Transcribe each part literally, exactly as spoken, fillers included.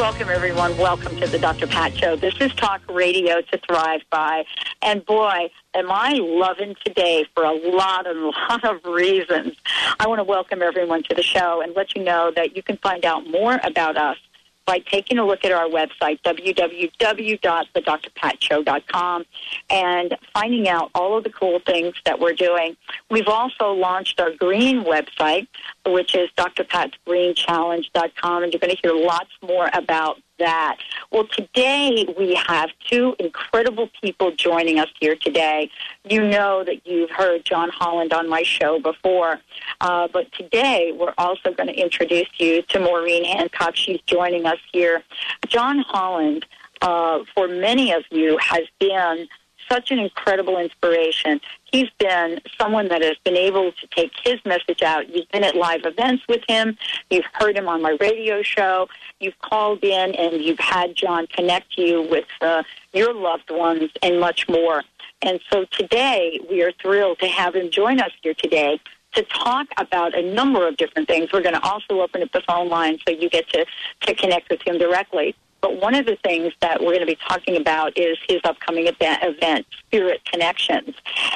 Welcome, everyone. Welcome to the Doctor Pat Show. This is Talk Radio to Thrive By. And boy, am I loving today for a lot and lot of reasons. I want to welcome everyone to the show and let you know that you can find out more about us by taking a look at our website, w w w dot the dr pat show dot com, and finding out all of the cool things that we're doing. We've also launched our green website, which is Dr Pat's Green Challenge dot com, and you're going to hear lots more about that. Well, today we have two incredible people joining us here today. You know that you've heard John Holland on my show before, uh, but today we're also going to introduce you to Maureen Hancock. She's joining us here. John Holland, uh, for many of you, has been such an incredible inspiration. He's been someone that has been able to take his message out. You've been at live events with him. You've heard him on my radio show. You've called in and you've had John connect you with uh, your loved ones and much more. And so today we are thrilled to have him join us here today to talk about a number of different things. We're going to also open up the phone line so you get to, to connect with him directly. But one of the things that we're going to be talking about is his upcoming event, Spirit Connections.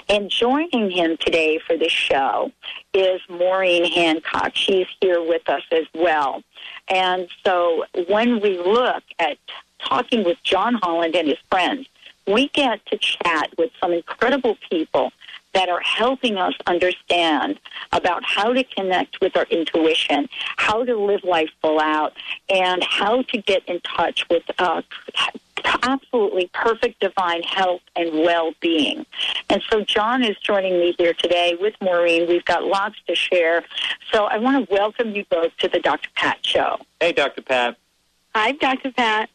And joining him today for this show is Maureen Hancock. She's here with us as well. And so when we look at talking with John Holland and his friends, we get to chat with some incredible people that are helping us understand about how to connect with our intuition, how to live life full out, and how to get in touch with uh, absolutely perfect divine health and well-being. And so John is joining me here today with Maureen. We've got lots to share. So I want to welcome you both to the Doctor Pat Show. Hey, Doctor Pat. Hi, Doctor Pat.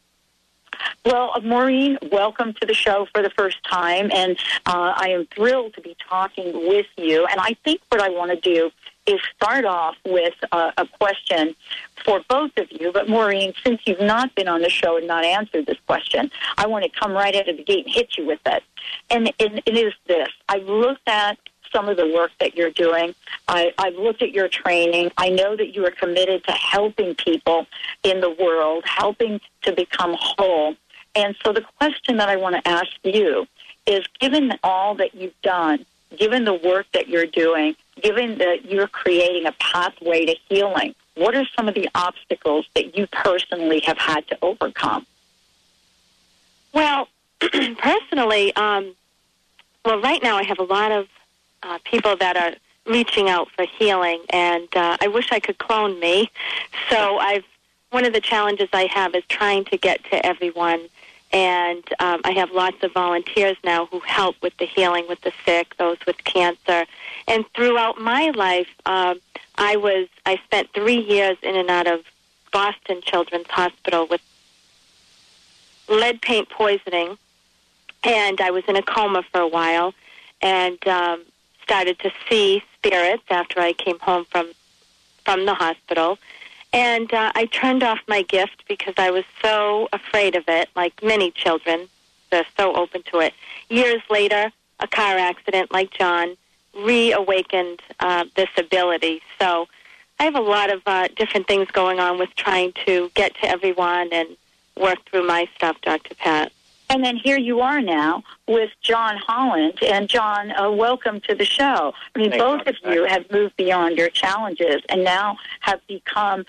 Well, Maureen, welcome to the show for the first time, and uh, I am thrilled to be talking with you. And I think what I want to do is start off with uh, a question for both of you. But, Maureen, since you've not been on the show and not answered this question, I want to come right out of the gate and hit you with it. And, and it is this. I looked at some of the work that you're doing. I, I've looked at your training. I know that you are committed to helping people in the world, helping to become whole. And so the question that I want to ask you is, given all that you've done, given the work that you're doing, given that you're creating a pathway to healing, what are some of the obstacles that you personally have had to overcome? Well, personally, um, well, right now I have a lot of Uh, people that are reaching out for healing, and uh, I wish I could clone me. So I've one of the challenges I have is trying to get to everyone, and um, I have lots of volunteers now who help with the healing, with the sick, those with cancer. And throughout my life, uh, I was I spent three years in and out of Boston Children's Hospital with lead paint poisoning, and I was in a coma for a while, and um, started to see spirits after I came home from from the hospital. And uh, I turned off my gift because I was so afraid of it, like many children. They're so open to it. Years later, a car accident like John reawakened uh, this ability. So I have a lot of uh, different things going on with trying to get to everyone and work through my stuff, Doctor Pat. And then here you are now with John Holland. And, John, uh, welcome to the show. I mean, Thanks, both Doctor of you have moved beyond your challenges and now have become,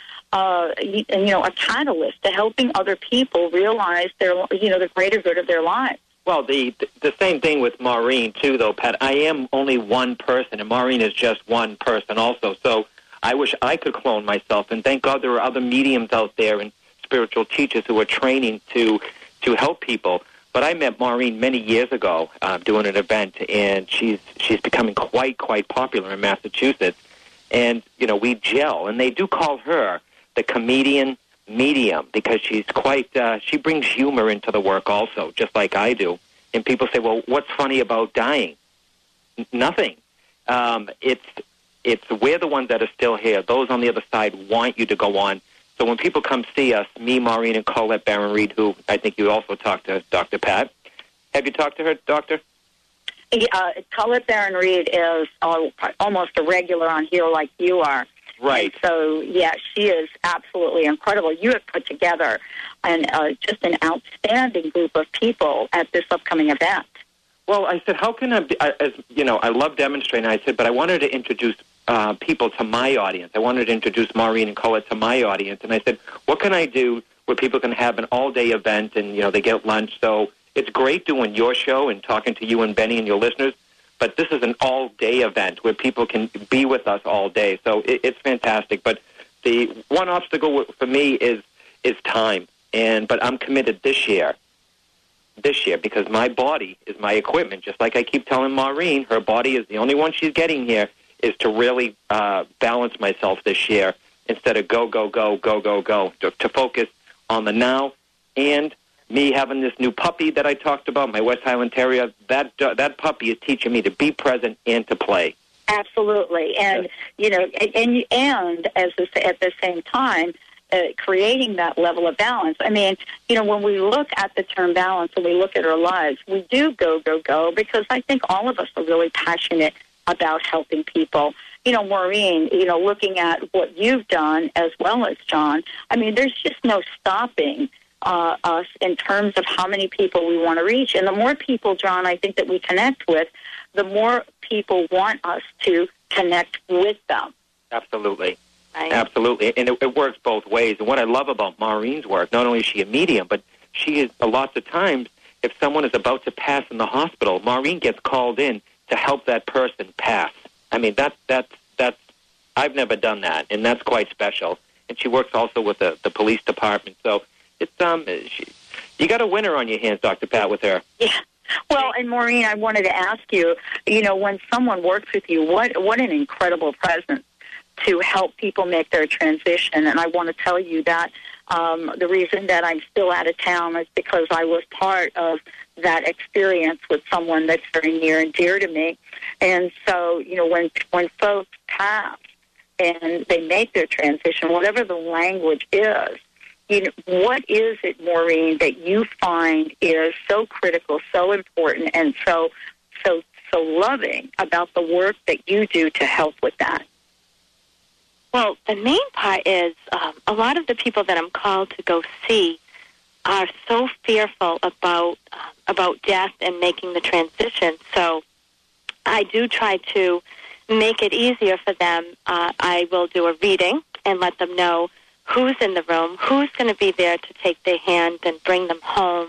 uh, you, you know, a catalyst to helping other people realize their, you know, the greater good of their lives. Well, the the same thing with Maureen, too, though, Pat. I am only one person, and Maureen is just one person also. So I wish I could clone myself. And thank God there are other mediums out there and spiritual teachers who are training to to help people. But I met Maureen many years ago uh, doing an event, and she's she's becoming quite, quite popular in Massachusetts. And, you know, we gel. And they do call her the comedian medium because she's quite, uh, she brings humor into the work also, just like I do. And people say, well, what's funny about dying? nothing. Um, it's it's we're the ones that are still here. Those on the other side want you to go on. So when people come see us, me, Maureen, and Colette Baron-Reid, who I think you also talked to, Doctor Pat. Have you talked to her, Doctor? Yeah, uh, Colette Baron-Reid is uh, almost a regular on here like you are. Right. And so, yeah, she is absolutely incredible. You have put together an, uh, just an outstanding group of people at this upcoming event. Well, I said, how can I, be, I as, you know, I love demonstrating, I said, but I wanted to introduce uh, people to my audience. I wanted to introduce Maureen and Colette to my audience. And I said, what can I do where people can have an all-day event and, you know, they get lunch. So it's great doing your show and talking to you and Benny and your listeners, but this is an all-day event where people can be with us all day. So it, it's fantastic. But the one obstacle for me is is time. And But I'm committed this year. This year, because my body is my equipment. Just like I keep telling Maureen, her body is the only one she's getting here, is to really uh, balance myself this year instead of go, go, go, go, go, go, to, to focus on the now. And me having this new puppy that I talked about, my West Highland Terrier, that uh, that puppy is teaching me to be present and to play. Absolutely. And, yes. you know, and, and as I say, at the same time, Uh, creating that level of balance. I mean, you know, when we look at the term balance and we look at our lives, we do go, go, go, because I think all of us are really passionate about helping people. You know, Maureen, you know, looking at what you've done as well as John, I mean, there's just no stopping uh, us in terms of how many people we want to reach. And the more people, John, I think that we connect with, the more people want us to connect with them. Absolutely. Right. Absolutely, and it, it works both ways. And what I love about Maureen's work, not only is she a medium, but she is, a lot of times, if someone is about to pass in the hospital, Maureen gets called in to help that person pass. I mean, that's, that's, that's, I've never done that, and that's quite special. And she works also with the, the police department. So it's, um, she, you got a winner on your hands, Doctor Pat, with her. Yeah. Well, and Maureen, I wanted to ask you, you know, when someone works with you, what, what an incredible presence to help people make their transition. And I want to tell you that um, the reason that I'm still out of town is because I was part of that experience with someone that's very near and dear to me. And so, you know, when when folks pass and they make their transition, whatever the language is, you know, what is it, Maureen, that you find is so critical, so important, and so so so loving about the work that you do to help with that? Well, the main part is um, a lot of the people that I'm called to go see are so fearful about uh, about death and making the transition. So I do try to make it easier for them. Uh, I will do a reading and let them know who's in the room, who's going to be there to take their hand and bring them home,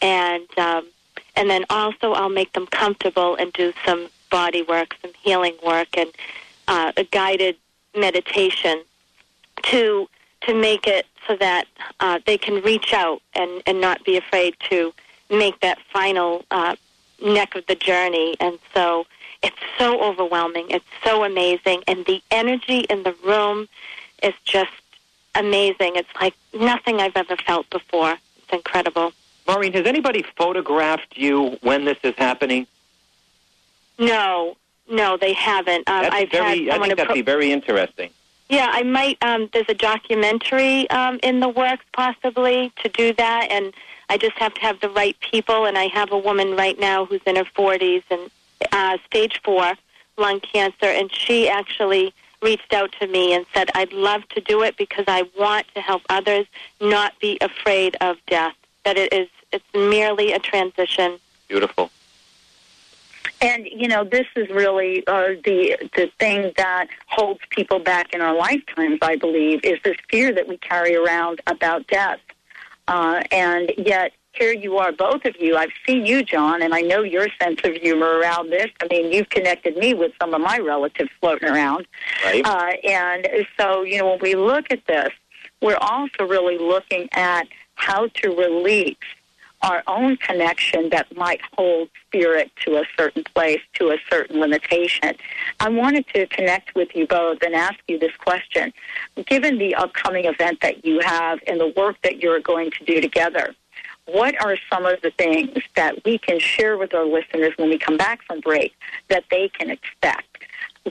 and um, and then also I'll make them comfortable and do some body work, some healing work, and uh, a guided meditation to to make it so that uh, they can reach out and, and not be afraid to make that final uh, neck of the journey. And so it's so overwhelming. It's so amazing. And the energy in the room is just amazing. It's like nothing I've ever felt before. It's incredible. Maureen, has anybody photographed you when this is happening? No. No, they haven't. Um, that's I've very, had I think that'd pro- be very interesting. Yeah, I might. Um, there's a documentary um, in the works, possibly, to do that, and I just have to have the right people, and I have a woman right now who's in her forties and uh, stage four lung cancer, and she actually reached out to me and said, I'd love to do it because I want to help others not be afraid of death, that it is, it's merely a transition. Beautiful. And, you know, this is really uh, the the thing that holds people back in our lifetimes, I believe, is this fear that we carry around about death. Uh, and yet, here you are, both of you. I've seen you, John, and I know your sense of humor around this. I mean, you've connected me with some of my relatives floating around. Right. Uh, and so, you know, when we look at this, we're also really looking at how to release our own connection that might hold spirit to a certain place, to a certain limitation. I wanted to connect with you both and ask you this question. Given the upcoming event that you have and the work that you're going to do together, what are some of the things that we can share with our listeners when we come back from break that they can expect?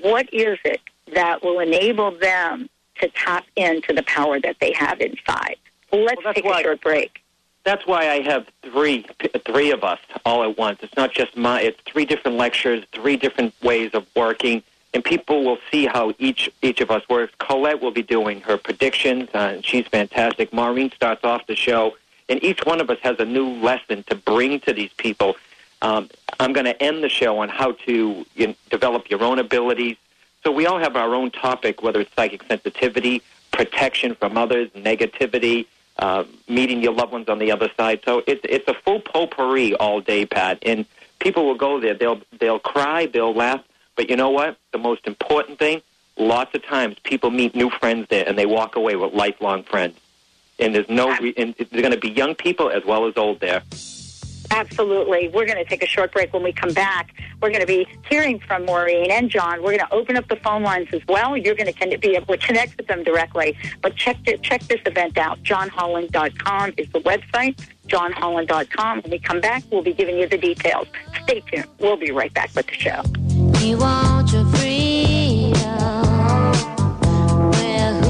What is it that will enable them to tap into the power that they have inside? Let's well, take a why, short break. That's why I have three three of us all at once. It's not just my, it's three different lectures, three different ways of working, and people will see how each each of us works. Colette will be doing her predictions, uh, and she's fantastic. Maureen starts off the show, and each one of us has a new lesson to bring to these people. Um, I'm going to end the show on how to you know, develop your own abilities. So we all have our own topic, whether it's psychic sensitivity, protection from others, negativity, uh, meeting your loved ones on the other side. So it's it's a full potpourri all day, Pat. And people will go there. They'll they'll cry. They'll laugh. But you know what? The most important thing, lots of times people meet new friends there, and they walk away with lifelong friends. And there's no re- and they're going to be young people as well as old there. Absolutely. We're going to take a short break. When we come back, we're going to be hearing from Maureen and John. We're going to open up the phone lines as well. You're going to be able to connect with them directly. But check check this event out. John Holland dot com is the website. John Holland dot com. When we come back, we'll be giving you the details. Stay tuned. We'll be right back with the show. We want your freedom. We're who-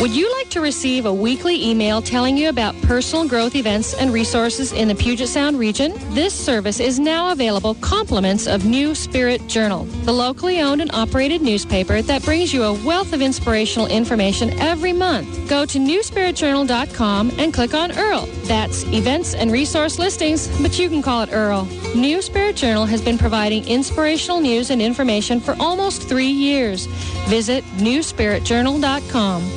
Would you like to receive a weekly email telling you about personal growth events and resources in the Puget Sound region? This service is now available compliments of New Spirit Journal, the locally owned and operated newspaper that brings you a wealth of inspirational information every month. Go to new spirit journal dot com and click on Earl. That's events and resource listings, but you can call it Earl. New Spirit Journal has been providing inspirational news and information for almost three years. Visit new spirit journal dot com.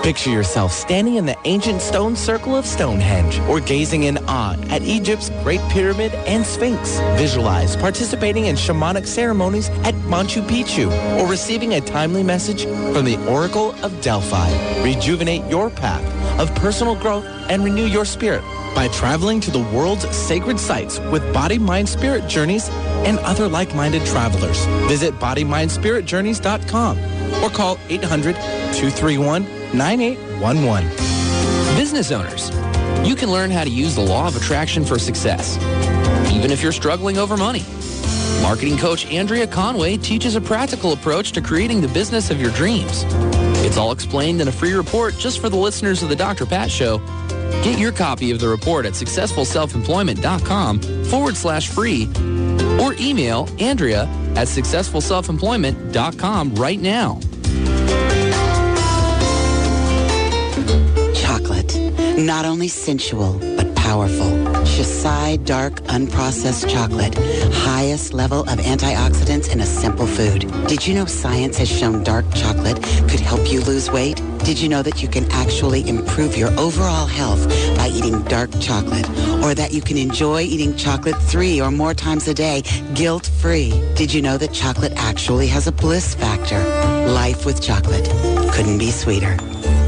Picture yourself standing in the ancient stone circle of Stonehenge or gazing in awe at Egypt's Great Pyramid and Sphinx. Visualize participating in shamanic ceremonies at Machu Picchu or receiving a timely message from the Oracle of Delphi. Rejuvenate your path of personal growth and renew your spirit by traveling to the world's sacred sites with Body, Mind, Spirit Journeys and other like-minded travelers. Visit body mind spirit journeys dot com or call eight hundred two three one nine eight one one. Business owners, you can learn how to use the law of attraction for success, even if you're struggling over money. Marketing coach Andrea Conway teaches a practical approach to creating the business of your dreams. It's all explained in a free report just for the listeners of the Doctor Pat Show. Get your copy of the report at successful self employment dot com forward slash free or email Andrea at successful self employment dot com right now. Not only sensual, but powerful. Shasai dark, unprocessed chocolate. Highest level of antioxidants in a simple food. Did you know science has shown dark chocolate could help you lose weight? Did you know that you can actually improve your overall health by eating dark chocolate? Or that you can enjoy eating chocolate three or more times a day, guilt-free? Did you know that chocolate actually has a bliss factor? Life with chocolate. Couldn't be sweeter.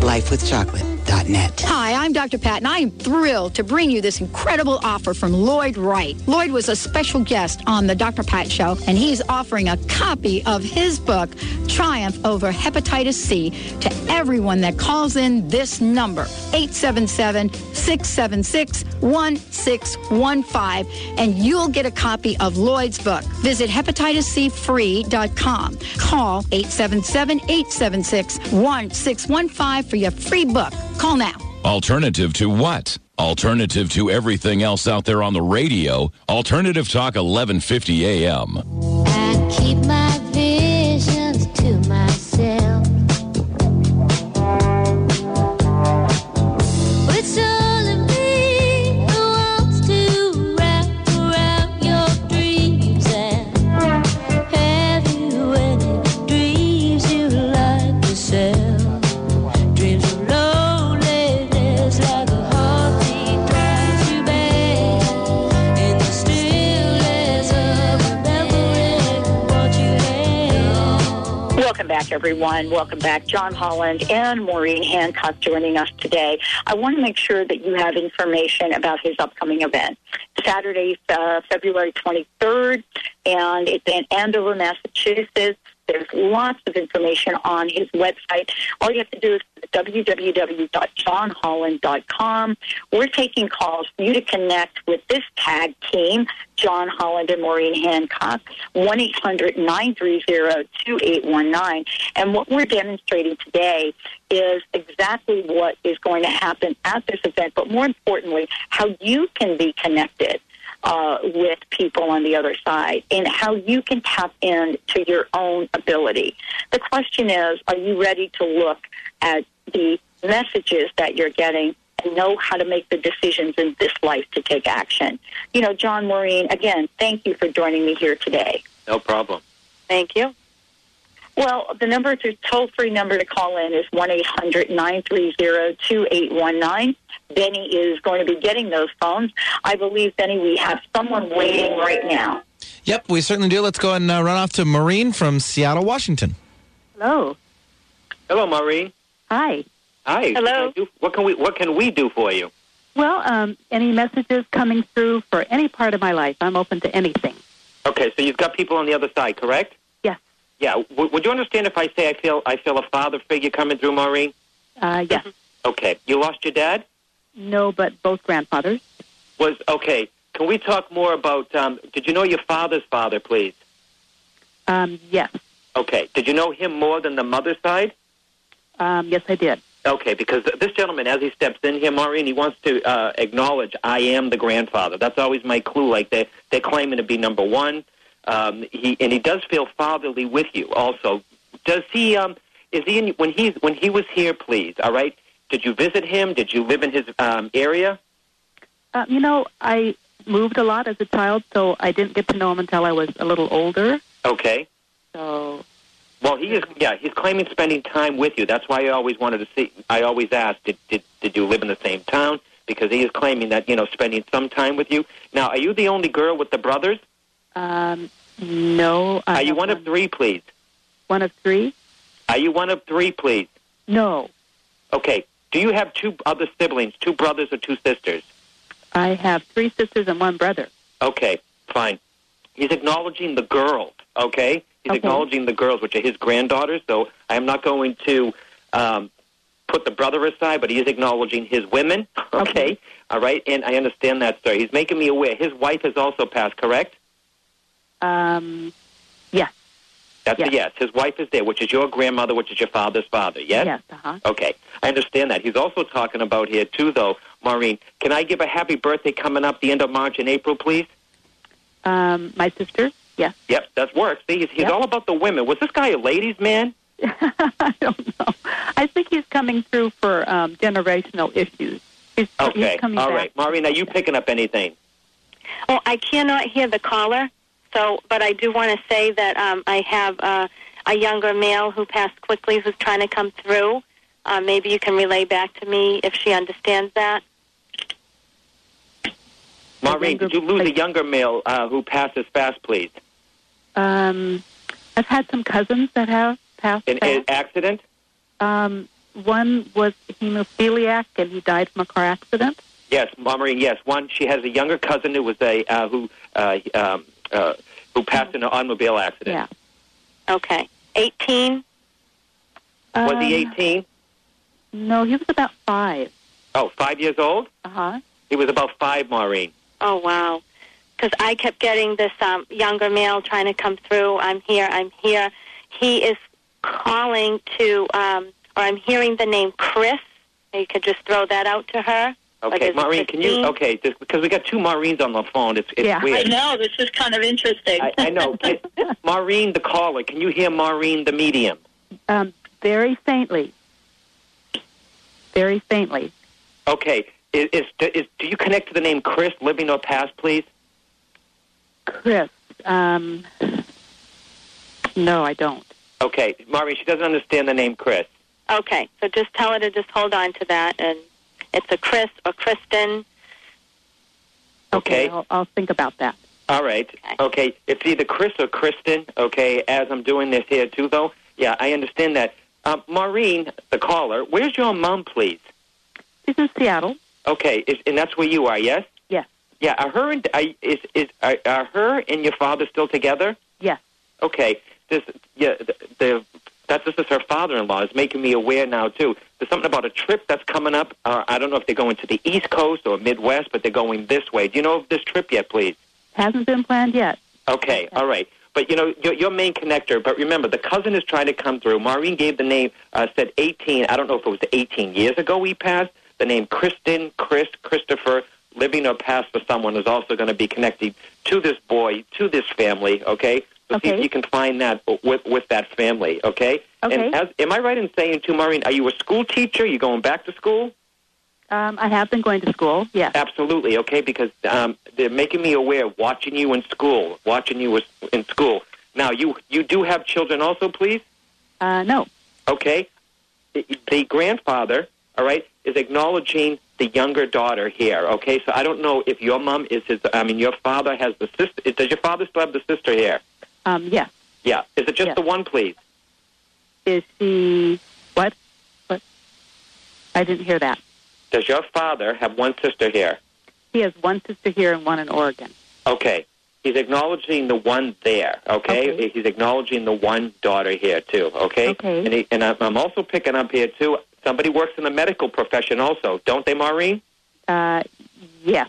life with chocolate dot net. Hi, I'm Doctor Pat, and I am thrilled to bring you this incredible offer from Lloyd Wright. Lloyd was a special guest on the Doctor Pat Show, and he's offering a copy of his book, Triumph Over Hepatitis C, to everyone that calls in this number, eight seven seven, six seven six, one six one five, and you'll get a copy of Lloyd's book. Visit hepatitis c free dot com. Call eight seven seven, eight seven six, one six one five for your free book. Call now. Alternative to what? Alternative to everything else out there on the radio. Alternative Talk eleven fifty a m. I keep my visions to myself. It's only me who wants to wrap around your dreams and have you any dreams you like yourself. Dreams of loneliness like a back, everyone. Welcome back. John Holland and Maureen Hancock joining us today. I want to make sure that you have information about his upcoming event. Saturday, uh, February twenty-third, and it's in Andover, Massachusetts. There's lots of information on his website. All you have to do is w w w dot john holland dot com. We're taking calls for you to connect with this tag team, John Holland and Maureen Hancock, one eight hundred nine three zero two eight one nine. And what we're demonstrating today is exactly what is going to happen at this event, but more importantly, how you can be connected Uh, with people on the other side, and how you can tap into your own ability. The question is, are you ready to look at the messages that you're getting and know how to make the decisions in this life to take action? You know, John, Maureen, again, thank you for joining me here today. No problem. Thank you. Well, the number, the toll-free number to call in is one eight hundred nine three zero two eight one nine. Benny is going to be getting those phones. I believe, Benny, we have someone waiting right now. Yep, we certainly do. Let's go and uh, run off to Maureen from Seattle, Washington. Hello. Hello, Maureen. Hi. Hi. Hello. What can we, what can we do for you? Well, um, any messages coming through for any part of my life. I'm open to anything. Okay, so you've got people on the other side, correct? Yeah. Would you understand if I say I feel I feel a father figure coming through, Maureen? Uh, yes. Okay. You lost your dad? No, but both grandfathers. Was okay. Can we talk more about? Um, did you know your father's father, please? Um, yes. Okay. Did you know him more than the mother's side? Um, yes, I did. Okay, because this gentleman, as he steps in here, Maureen, he wants to uh, acknowledge I am the grandfather. That's always my clue. Like they they're claiming to be number one. Um, he and he does feel fatherly with you. Also, does he? Um, is he in, when he's when he was here? Please, all right. Did you visit him? Did you live in his um, area? Uh, you know, I moved a lot as a child, so I didn't get to know him until I was a little older. Okay. So. Well, he is. Yeah, he's claiming spending time with you. That's why I always wanted to see. I always asked, did did did you live in the same town? Because he is claiming that, you know, spending some time with you. Now, are you the only girl with the brothers? Um, no. I Are you one, one of three, please? One of three? Are you one of three, please? No. Okay. Do you have two other siblings, two brothers or two sisters? I have three sisters and one brother. Okay, fine. He's acknowledging the girls, okay? He's okay. acknowledging the girls, which are his granddaughters, so I am not going to um, put the brother aside, but he is acknowledging his women, okay? okay? All right, and I understand that, sir. He's making me aware. His wife has also passed, correct? Um, yes. That's yes. a yes. His wife is there, which is your grandmother, which is your father's father, yes? Yes, uh-huh. Okay. I understand that. He's also talking about here, too, though, Maureen. Can I give a happy birthday coming up the end of March and April, please? Um, my sister, yes. Yep, that works. See, he's, he's yep. all about the women. Was this guy a ladies' man? I don't know. I think he's coming through for um, generational issues. He's, okay, he's coming all back. right. Maureen, are you picking up anything? Oh, I cannot hear the caller. So, but I do want to say that um, I have uh, a younger male who passed quickly who's trying to come through. Uh, maybe you can relay back to me if she understands that. Maureen, did you lose a younger male uh, who passes fast, please? Um, I've had some cousins that have passed fast. An accident? Um, one was hemophiliac, and he died from a car accident. Yes, Maureen, yes. One, she has a younger cousin who was a uh, who. Uh, um, Uh, who passed in an automobile accident. Yeah. Okay. eighteen? Um, was he eighteen? No, he was about five. Oh, five years old? Uh-huh. He was about five, Maureen. Oh, wow. Because I kept getting this um, younger male trying to come through. I'm here, I'm here. He is calling to, um, or I'm hearing the name Chris. You could just throw that out to her. Okay, like, Maureen, can you, okay, just, because we got two Maureens on the phone, it's, it's yeah. weird. I know, this is kind of interesting. I, I know. It, Maureen, the caller, can you hear Maureen, the medium? Um, very faintly. Very faintly. Okay, is, is, is do you connect to the name Chris, living or past, please? Chris, um, no, I don't. Okay, Maureen, she doesn't understand the name Chris. Okay, so just tell her to just hold on to that and... It's a Chris or Kristen. Okay. okay I'll, I'll think about that. All right. Okay. okay. It's either Chris or Kristen. Okay. As I'm doing this here, too, though, Yeah, I understand that. Uh, Maureen, the caller, where's your mom, please? She's in Seattle. Okay, is, and that's where you are, yes? Yes. Yeah, are her and are, is is are, are her and your father still together? Yes. Okay. This yeah the, the that's this is her father-in-law is making me aware now too. There's something about a trip that's coming up. Uh, I don't know if they're going to the East Coast or Midwest, but they're going this way. Do you know of this trip yet, please? Hasn't been planned yet. Okay. Okay. All right. But, you know, your, your main connector, but remember, the cousin is trying to come through. Maureen gave the name, uh, said eighteen, I don't know if it was eighteen years ago we passed, the name Kristen, Chris, Christopher, living or past for someone is also going to be connected to this boy, to this family, okay? So okay. See if you can find that with, with that family, okay? Okay. And as, am I right in saying, too, Maureen, are you a school teacher? Are you going back to school? Um, I have been going to school, yes. Absolutely, okay, because um, they're making me aware, watching you in school, watching you in school. Now, you you do have children also, please? Uh, no. Okay. The, the grandfather, all right, is acknowledging the younger daughter here, okay? So I don't know if your mom is his, I mean, your father has the sister. Does your father still have the sister here? Um, yeah. Yeah. Is it just yeah. the one, please? Is he, what? What? I didn't hear that. Does your father have one sister here? He has one sister here and one in Oregon. Okay. He's acknowledging the one there, okay? okay. He's acknowledging the one daughter here, too, okay? Okay. And, he, and I'm also picking up here, too, somebody works in the medical profession also, don't they, Maureen? Uh, yeah.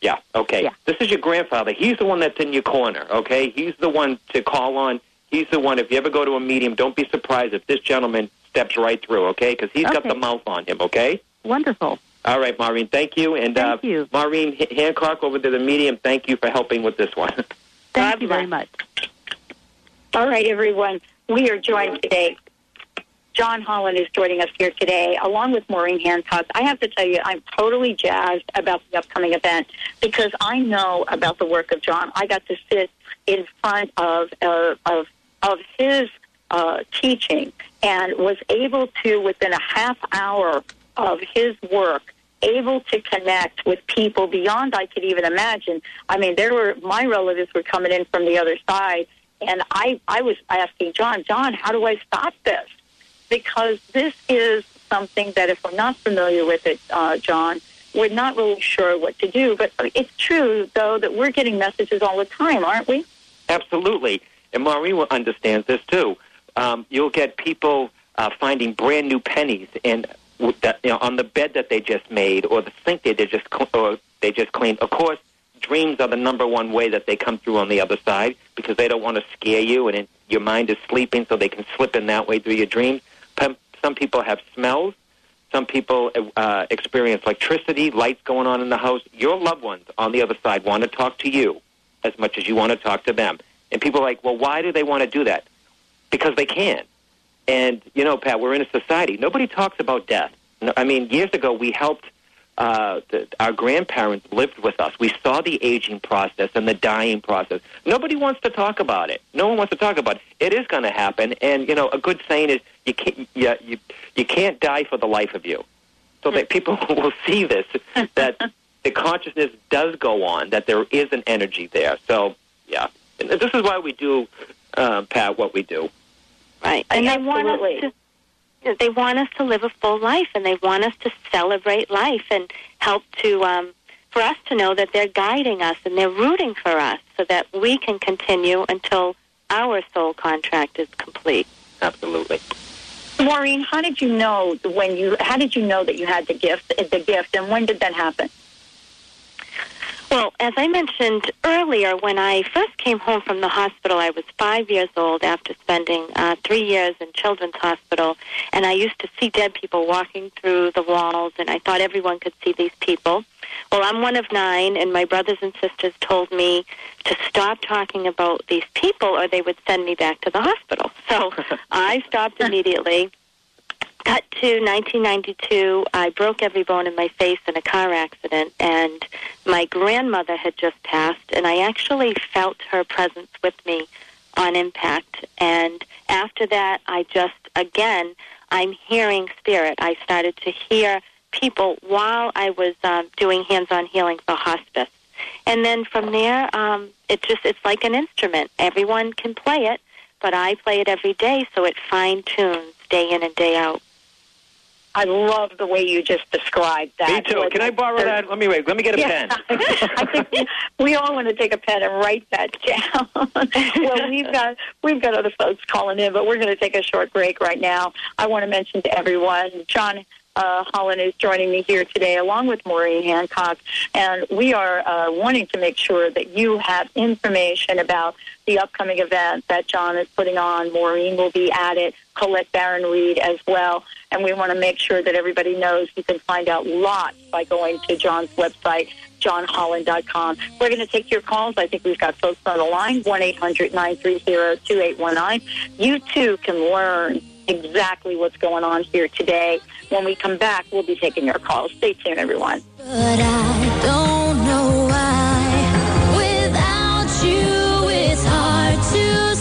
Yeah, okay. Yeah. This is your grandfather. He's the one that's in your corner, okay? He's the one to call on. He's the one, if you ever go to a medium, don't be surprised if this gentleman steps right through, okay? Because he's okay. got the mouth on him, okay? Wonderful. All right, Maureen, thank you. And thank uh, you. Maureen H- Hancock over to the medium, thank you for helping with this one. Thank God you very much. All right, everyone. We are joined today. John Holland is joining us here today, along with Maureen Hancock. I have to tell you, I'm totally jazzed about the upcoming event because I know about the work of John. I got to sit in front of uh, of, of his uh, teaching and was able to, within a half hour of his work, able to connect with people beyond I could even imagine. I mean, there were my relatives were coming in from the other side, and I, I was asking John, John, how do I stop this? Because this is something that if we're not familiar with it, uh, John, we're not really sure what to do. But it's true, though, that we're getting messages all the time, aren't we? Absolutely. And Maureen understands this, too. Um, you'll get people uh, finding brand new pennies and that, you know, on the bed that they just made, or the sink that they just or they just cleaned. Of course, dreams are the number one way that they come through on the other side because they don't want to scare you, and it, your mind is sleeping, so they can slip in that way through your dreams. Some people have smells. Some people uh, experience electricity, lights going on in the house. Your loved ones on the other side want to talk to you as much as you want to talk to them. And people are like, well, why do they want to do that? Because they can. And, you know, Pat, we're in a society. Nobody talks about death. No, I mean, years ago, we helped uh, the, our grandparents lived with us. We saw the aging process and the dying process. Nobody wants to talk about it. No one wants to talk about it. It is going to happen. And, you know, a good saying is you can't, you, you, you can't die for the life of you. So that people will see this, that the consciousness does go on, that there is an energy there. So, yeah, and this is why we do, uh, Pat, what we do. Right, and they want us to, they want us to live a full life, and they want us to celebrate life and help to, um, for us to know that they're guiding us and they're rooting for us so that we can continue until our soul contract is complete. Absolutely. Maureen, how did you know when you, how did you know that you had the gift, the gift, and when did that happen? Well, as I mentioned earlier, when I first came home from the hospital, I was five years old after spending uh, three years in Children's Hospital, and I used to see dead people walking through the walls, and I thought everyone could see these people. Well, I'm one of nine, and my brothers and sisters told me to stop talking about these people or they would send me back to the hospital. So I stopped immediately. Cut to nineteen ninety-two, I broke every bone in my face in a car accident, and my grandmother had just passed, and I actually felt her presence with me on impact. And after that, I just, again, I'm hearing spirit. I started to hear people while I was um, doing hands-on healing for hospice. And then from there, um, it just, it's like an instrument. Everyone can play it, but I play it every day, so it fine-tunes day in and day out. I love the way you just described that. Me too. Can I borrow the, that? Let me wait. Let me get a yeah. pen. I think we all want to take a pen and write that down. Well, we've got we've got other folks calling in, but we're going to take a short break right now. I want to mention to everyone, John uh, Holland is joining me here today, along with Maureen Hancock, and we are uh, wanting to make sure that you have information about the upcoming event that John is putting on. Maureen will be at it, Colette Baron-Reid as well, and we want to make sure that everybody knows you can find out lots by going to John's website, John Holland dot com. We're going to take your calls. I think we've got folks on the line, one eight hundred nine three zero two eight one nine. You, too, can learn exactly what's going on here today. When we come back, we'll be taking your calls. Stay tuned, everyone. But I don't know why without you. It's hard to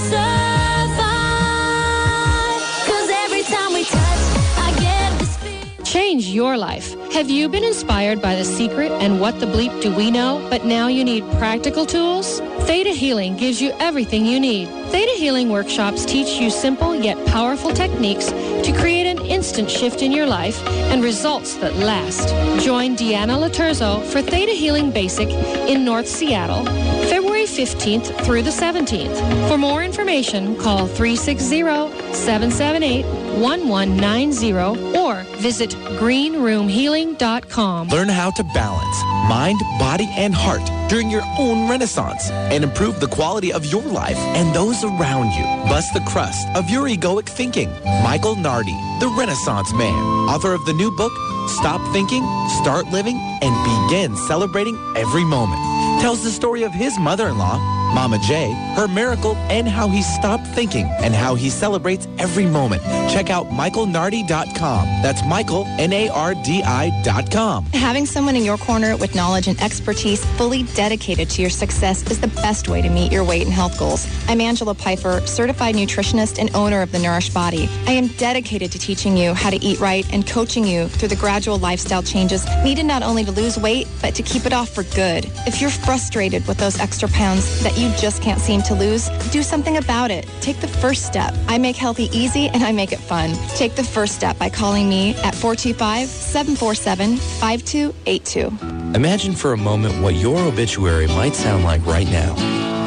survive, 'cause every time we touch, I get this feeling. Change your life. Have you been inspired by The Secret and What the Bleep Do We Know? But now you need practical tools? Theta Healing gives you everything you need. Theta Healing workshops teach you simple yet powerful techniques to create an instant shift in your life and results that last. Join Deanna Laterzo for Theta Healing Basic in North Seattle, February fifteenth through the seventeenth. For more information, call three six zero seven seven eight one one nine zero or visit green room healing dot com. Learn how to balance mind, body, and heart during your own renaissance and improve the quality of your life and those around you. Bust the crust of your egoic thinking. Michael Nardi, the Renaissance Man, author of the new book, Stop Thinking, Start Living, and Begin Celebrating Every Moment, tells the story of his mother-in-law, Mama J, her miracle, and how he stopped thinking and how he celebrates every moment. Check out michael nardi dot com. That's Michael, N A R D I dot com. Having someone in your corner with knowledge and expertise fully dedicated to your success is the best way to meet your weight and health goals. I'm Angela Pfeiffer, certified nutritionist and owner of The Nourished Body. I am dedicated to teaching you how to eat right and coaching you through the gradual lifestyle changes needed not only to lose weight, but to keep it off for good. If you're frustrated with those extra pounds that you just can't seem to lose, do something about it. Take the first step. I make healthy easy and I make it fun. Take the first step by calling me at four two five, seven four seven, five two eight two. Imagine for a moment what your obituary might sound like right now.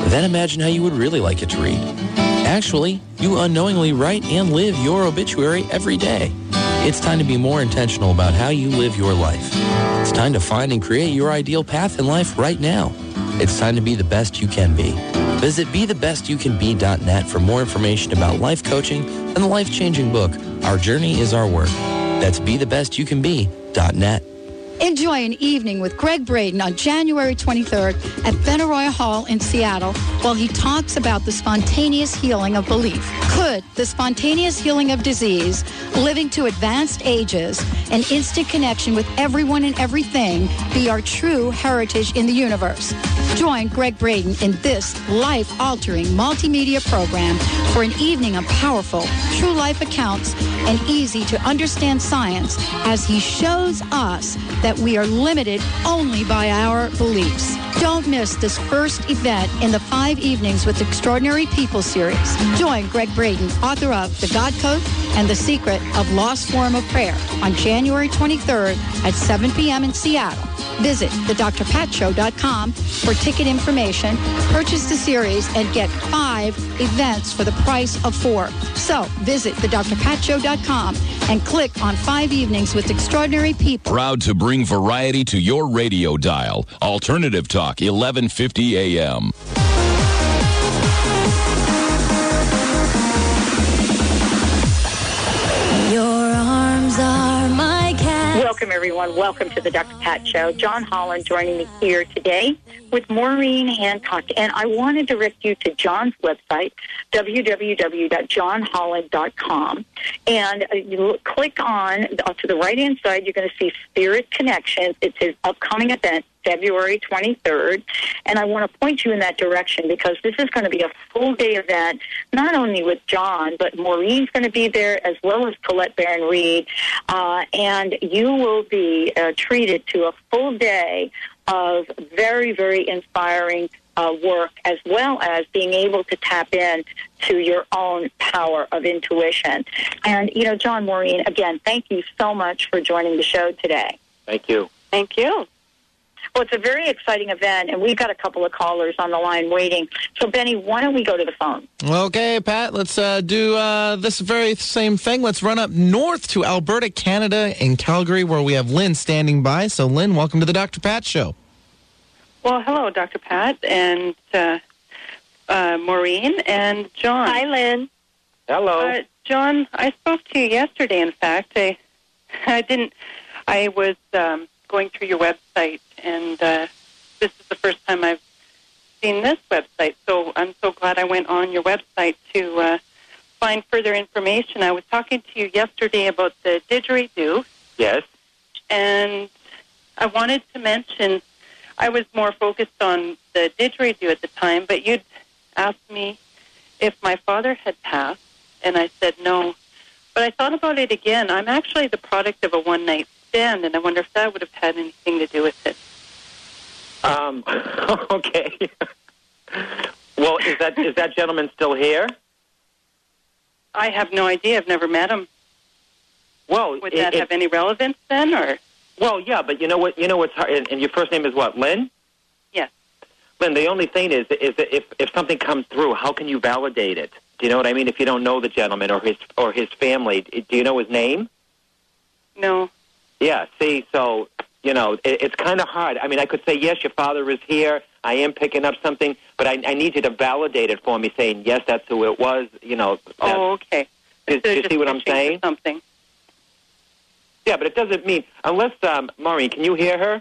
Then imagine how you would really like it to read. Actually, you unknowingly write and live your obituary every day. It's time to be more intentional about how you live your life. It's time to find and create your ideal path in life right now. It's time to be the best you can be. Visit be the best you can be dot net for more information about life coaching and the life-changing book, Our Journey is Our Work. That's be the best you can be dot net. Enjoy an evening with Gregg Braden on January twenty-third at Benaroya Hall in Seattle while he talks about the spontaneous healing of belief. Could the spontaneous healing of disease, living to advanced ages, and instant connection with everyone and everything be our true heritage in the universe? Join Gregg Braden in this life-altering multimedia program for an evening of powerful, true life accounts and easy-to-understand science as he shows us that we are limited only by our beliefs. Don't miss this first event in the Five Evenings with Extraordinary People series. Join Gregg Braden, author of The God Code and The Secret of Lost Form of Prayer, on January twenty-third at seven p.m. in Seattle. Visit the dr pat show dot com for ticket information, purchase the series, and get five events for the price of four. So visit the dr pat show dot com and click on Five Evenings with Extraordinary People. Proud to bring variety to your radio dial. Alternative Talk, eleven fifty a.m. Welcome, everyone. Welcome to the Doctor Pat Show. John Holland joining me here today with Maureen Hancock. And I want to direct you to John's website, w w w dot john holland dot com. And you look, click on, to the right-hand side, you're going to see Spirit Connections. It's his upcoming event, February twenty-third. And I want to point you in that direction because this is going to be a full-day event, not only with John, but Maureen's going to be there as well as Colette Baron-Reid. Uh, and you will be uh, treated to a full day of very, very inspiring uh, work, as well as being able to tap in to your own power of intuition. And, you know, John, Maureen, again, thank you so much for joining the show today. Thank you. Thank you. Well, it's a very exciting event, and we've got a couple of callers on the line waiting. So, Benny, why don't we go to the phone? Okay, Pat, let's uh, do uh, this very same thing. Let's run up north to Alberta, Canada, in Calgary, where we have Lynn standing by. So, Lynn, welcome to the Doctor Pat Show. Well, hello, Doctor Pat and uh, uh, Maureen and John. Hi, Lynn. Hello. Uh, John, I spoke to you yesterday, in fact. I, I didn't, I was... Um, going through your website, and uh, this is the first time I've seen this website, so I'm so glad I went on your website to uh, find further information. I was talking to you yesterday about the didgeridoo. Yes. And I wanted to mention, I was more focused on the didgeridoo at the time, but you'd asked me if my father had passed, and I said no. But I thought about it again. I'm actually the product of a one-night stand, and I wonder if that would have had anything to do with it. Um, okay. Well, is that is that gentleman still here? I have no idea. I've never met him. Well, would it, that it, have any relevance then, or? Well, yeah, but you know what? You know what's hard. And, and your first name is what, Lynn? Yes. Lynn, the only thing is, is that if if something comes through, how can you validate it? Do you know what I mean? If you don't know the gentleman or his or his family, do you know his name? No. Yeah, see, so, you know, it, it's kind of hard. I mean, I could say, yes, your father is here. I am picking up something, but I, I need you to validate it for me, saying, yes, that's who it was, you know. Oh, okay. Do you see what I'm saying? Something. Yeah, but it doesn't mean, unless, um, Maureen, can you hear her?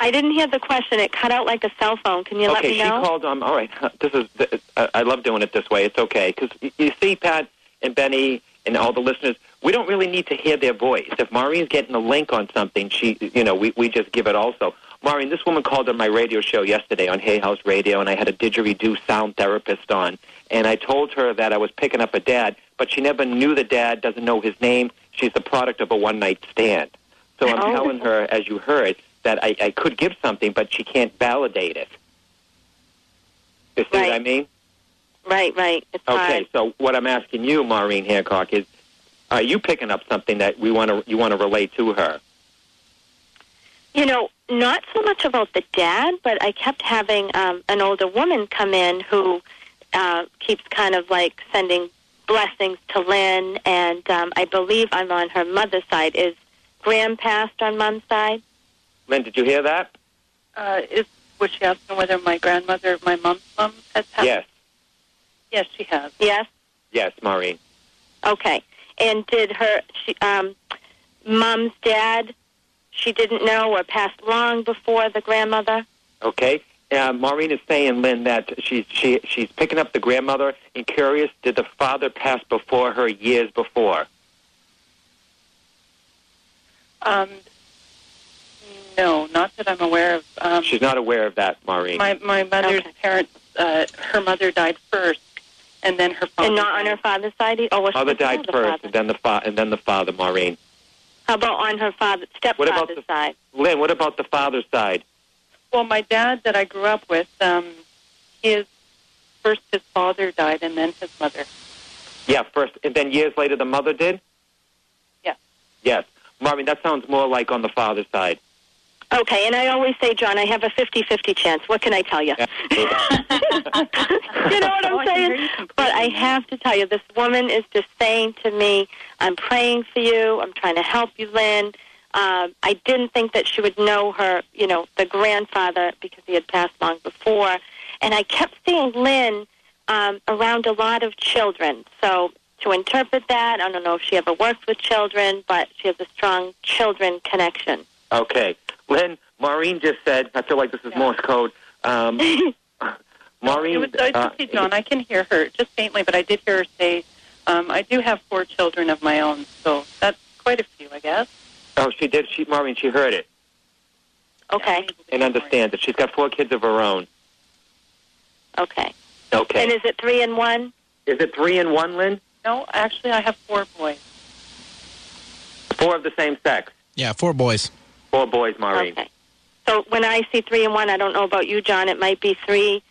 I didn't hear the question. It cut out like a cell phone. Can you let me know? Okay, she called, um, all right, this is, I love doing it this way. It's okay, because you see, Pat and Benny and all the listeners, we don't really need to hear their voice. If Maureen's getting a link on something, she, you know, we, we just give it also. Maureen, this woman called on my radio show yesterday on Hay House Radio, and I had a didgeridoo sound therapist on, and I told her that I was picking up a dad, but she never knew the dad, doesn't know his name. She's the product of a one-night stand. So I'm oh. telling her, as you heard, that I, I could give something, but she can't validate it. You see right. what I mean? Right, right. It's okay, hard. So what I'm asking you, Maureen Hancock, is are you picking up something that we want to you want to relate to her? You know, not so much about the dad, but I kept having um, an older woman come in who uh, keeps kind of like sending blessings to Lynn, and um, I believe I'm on her mother's side. Is Graham passed on Mom's side? Lynn, did you hear that? Uh, is, was she asking whether my grandmother, my mom's mom, had passed? Yes. Yes, she has. Yes? Yes, Maureen. Okay. And did her she, um, mom's dad, she didn't know or passed long before the grandmother? Okay. Uh, Maureen is saying, Lynn, that she's, she, she's picking up the grandmother and curious, did the father pass before her years before? Um, no, not that I'm aware of. Um, she's not aware of that, Maureen. My, my mother's okay. parents, uh, her mother died first. And then her father. And not on her father's side? Oh, was mother died first, father? and then the fa- and then the father, Maureen. How about on her father, stepfather's what about the, side? Lynn, what about the father's side? Well, my dad that I grew up with, um, his first his father died, and then his mother. Yeah, first, and then years later the mother did? Yes. Yes. Maureen, that sounds more like on the father's side. Okay, and I always say, John, I have a fifty-fifty chance. What can I tell you? You know what I'm saying? But I have to tell you, this woman is just saying to me, I'm praying for you. I'm trying to help you, Lynn. Uh, I didn't think that she would know her, you know, the grandfather, because he had passed long before. And I kept seeing Lynn um, around a lot of children. So to interpret that, I don't know if she ever worked with children, but she has a strong children connection. Okay. Lynn, Maureen just said, I feel like this is yeah. Morse code. Um, Maureen. It was, it was okay, John, I can hear her just faintly, but I did hear her say, um, I do have four children of my own, so that's quite a few, I guess. Oh, she did. She, Maureen, she heard it. Okay. And understands it. She's got four kids of her own. Okay. Okay. And is it three and one? Is it three and one, Lynn? No, actually, I have four boys. Four of the same sex? Yeah, four boys. Four boys, Maureen. Okay. So when I see three and one, I don't know about you, John, it might be three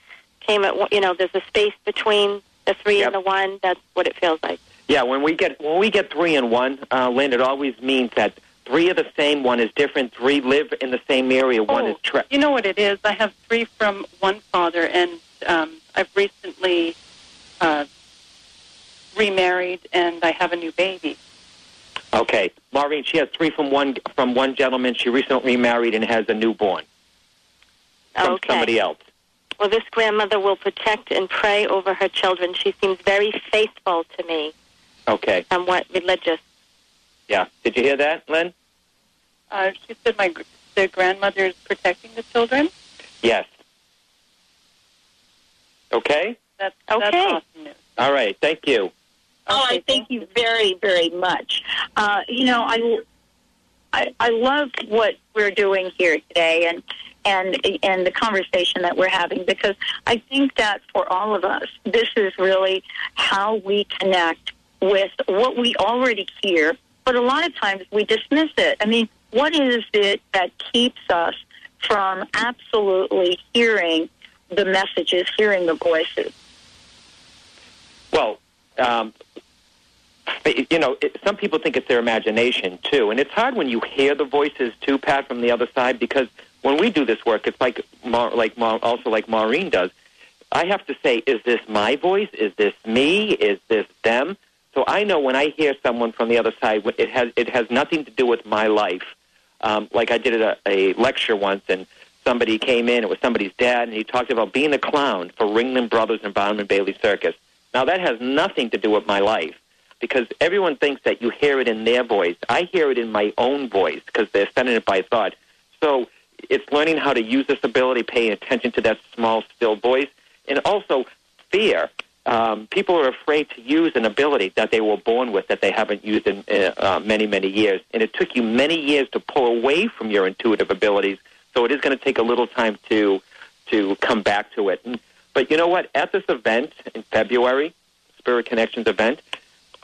came at, you know, there's a space between the three yep. and the one. That's what it feels like. Yeah, when we get when we get three and one, uh, Lynn, it always means that three are the same, one is different, three live in the same area, oh, one is trapped. You know what it is? I have three from one father, and um, I've recently uh, remarried, and I have a new baby. Okay. Maureen, she has three from one from one gentleman. She recently remarried and has a newborn from okay. somebody else. Well, this grandmother will protect and pray over her children. She seems very faithful to me. Okay. Somewhat religious. Yeah. Did you hear that, Lynn? Uh, she said my the grandmother is protecting the children? Yes. Okay? That's, okay. That's awesome news. All right. Thank you. Oh, I thank you very, very much. Uh, you know, I, I, I love what we're doing here today and, and, and the conversation that we're having, because I think that for all of us, this is really how we connect with what we already hear, but a lot of times we dismiss it. I mean, what is it that keeps us from absolutely hearing the messages, hearing the voices? Well, um, you know, it, some people think it's their imagination, too. And it's hard when you hear the voices, too, Pat, from the other side, because when we do this work, it's like, like also like Maureen does. I have to say, is this my voice? Is this me? Is this them? So I know when I hear someone from the other side, it has it has nothing to do with my life. Um, like I did at a, a lecture once, and somebody came in, it was somebody's dad, and he talked about being a clown for Ringling Brothers and Barnum and Bailey Circus. Now, that has nothing to do with my life, because everyone thinks that you hear it in their voice. I hear it in my own voice, because they're sending it by thought. So it's learning how to use this ability, paying attention to that small, still voice, and also fear. Um, people are afraid to use an ability that they were born with that they haven't used in uh, many, many years, and it took you many years to pull away from your intuitive abilities, so it is going to take a little time to to come back to it. And, But you know what? At this event in February, Spirit Connections event,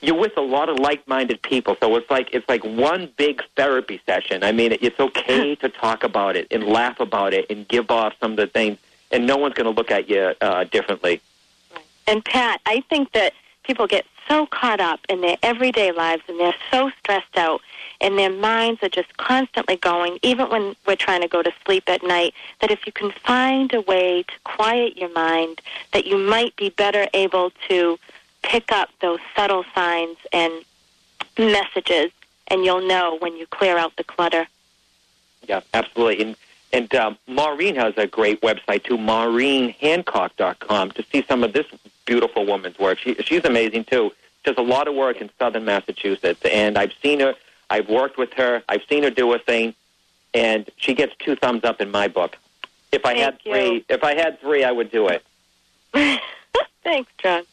you're with a lot of like-minded people. So it's like it's like one big therapy session. I mean, it's okay to talk about it and laugh about it and give off some of the things, and no one's going to look at you uh, differently. And, Pat, I think that people get so caught up in their everyday lives, and they're so stressed out, and their minds are just constantly going, even when we're trying to go to sleep at night, that if you can find a way to quiet your mind, that you might be better able to pick up those subtle signs and messages, and you'll know when you clear out the clutter. Yeah, absolutely. And, and um, Maureen has a great website, too, Maureen Hancock dot com, to see some of this beautiful woman's work. She, she's amazing, too. She does a lot of work in southern Massachusetts, and I've seen her. I've worked with her. I've seen her do a thing, and she gets two thumbs up in my book. If I Thank had three, you. if I had three, I would do it. Thanks, John.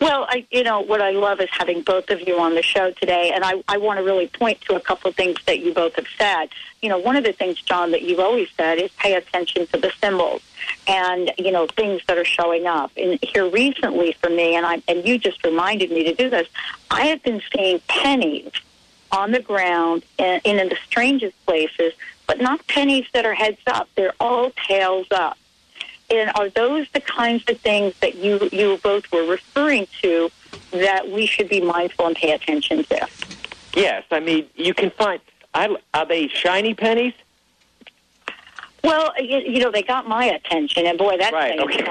Well, I, you know, what I love is having both of you on the show today, and I, I want to really point to a couple of things that you both have said. You know, one of the things, John, that you've always said is pay attention to the symbols and, you know, things that are showing up. And here recently for me, and I and you just reminded me to do this, I have been seeing pennies on the ground and in the strangest places, but not pennies that are heads up. They're all tails up. And are those the kinds of things that you, you both were referring to that we should be mindful and pay attention to? Yes. I mean, you can find... I, are they shiny pennies? Well, you, you know, they got my attention, and boy, that's... Right, okay.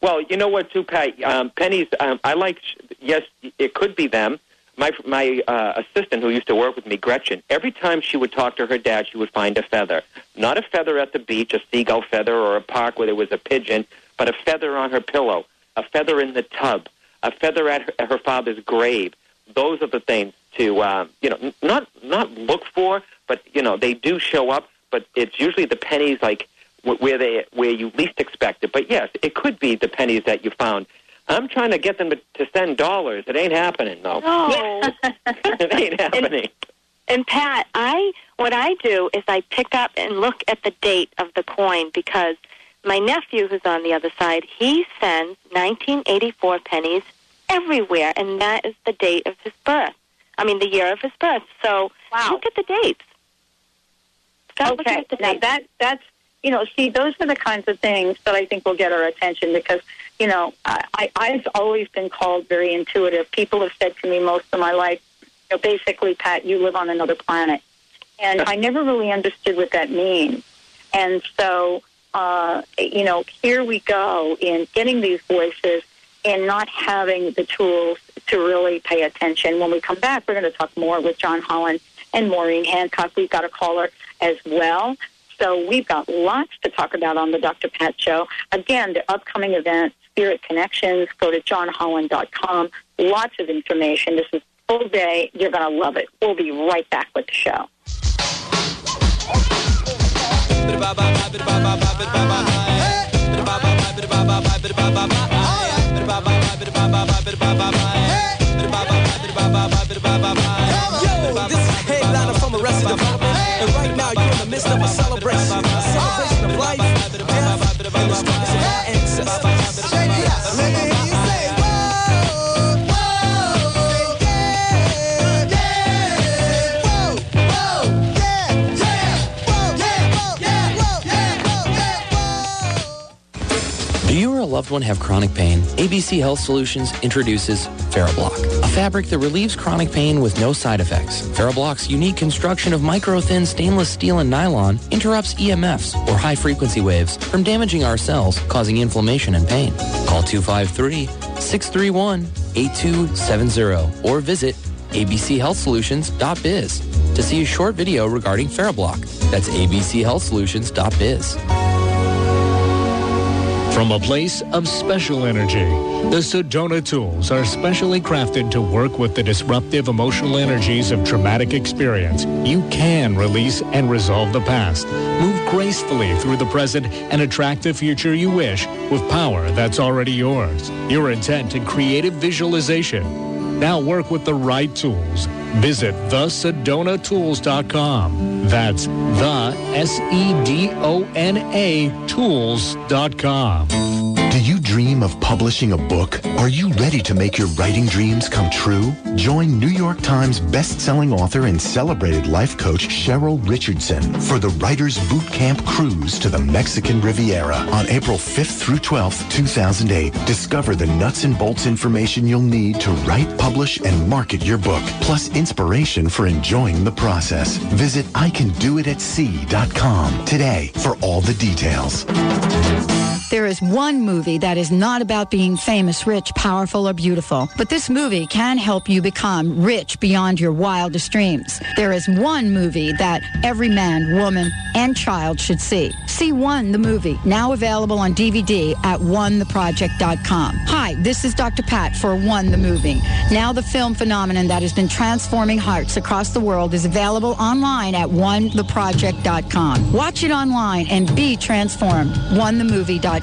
Well, you know what, too, Pat? Um, pennies, um, I like... Yes, it could be them. My my uh, assistant who used to work with me, Gretchen, every time she would talk to her dad, she would find a feather. Not a feather at the beach, a seagull feather or a park where there was a pigeon, but a feather on her pillow, a feather in the tub, a feather at her, at her father's grave. Those are the things to, um, you know, not not look for, but, you know, they do show up, but it's usually the pennies, like, where, they, where you least expect it. But, yes, it could be the pennies that you found. I'm trying to get them to send dollars. It ain't happening, though. No. It ain't happening. And, and, Pat, I what I do is I pick up and look at the date of the coin, because my nephew, who's on the other side, he sends nineteen eighty-four pennies everywhere, and that is the date of his birth. I mean, the year of his birth. So wow. Look at the dates. Stop okay. looking at the dates. Now, that, that's you know, see, those are the kinds of things that I think will get our attention because, you know, I, I've always been called very intuitive. People have said to me most of my life, you know, basically, Pat, you live on another planet. And I never really understood what that means. And so, uh, you know, here we go in getting these voices and not having the tools to really pay attention. When we come back, we're going to talk more with John Holland and Maureen Hancock. We've got a caller as well. So we've got lots to talk about on the Doctor Pat Show. Again, the upcoming event, Spirit Connections, go to John Holland dot com. Lots of information. This is a full day. You're going to love it. We'll be right back with the show. Yo, this is Hank Lana from Arrested Development, and right now you're in the midst of a celebration, a celebration of life, death, and the stories of our ancestors. Check it out, man. You say, whoa, whoa, yeah, yeah, whoa, whoa, yeah, yeah, whoa, yeah, whoa, yeah, whoa, yeah, whoa, yeah, whoa. Do you or a loved one have chronic pain? A B C Health Solutions introduces FerroBlock, a fabric that relieves chronic pain with no side effects. FerroBlock's unique construction of micro-thin stainless steel and nylon interrupts E M Fs, or high-frequency waves, from damaging our cells, causing inflammation and pain. Call two five three, six three one, eight two seven zero or visit a b c health solutions dot biz to see a short video regarding FerroBlock. That's a b c health solutions dot biz. From a place of special energy, the Sedona tools are specially crafted to work with the disruptive emotional energies of traumatic experience. You can release and resolve the past. Move gracefully through the present and attract the future you wish with power that's already yours. Your intent and creative visualization. Now work with the right tools. Visit the sedona tools dot com. That's the S E D O N A tools dot com. Do you dream of publishing a book? Are you ready to make your writing dreams come true? Join New York Times best-selling author and celebrated life coach Cheryl Richardson for the Writers Boot Camp Cruise to the Mexican Riviera on April fifth through twelfth, two thousand eight. Discover the nuts and bolts information you'll need to write, publish, and market your book, plus inspiration for enjoying the process. Visit I can do it at sea dot com today for all the details. There is one movie that is not about being famous, rich, powerful, or beautiful. But this movie can help you become rich beyond your wildest dreams. There is one movie that every man, woman, and child should see. See One the Movie, now available on D V D at one the project dot com. Hi, this is Doctor Pat for One the Movie. Now the film phenomenon that has been transforming hearts across the world is available online at one the project dot com. Watch it online and be transformed. one the movie dot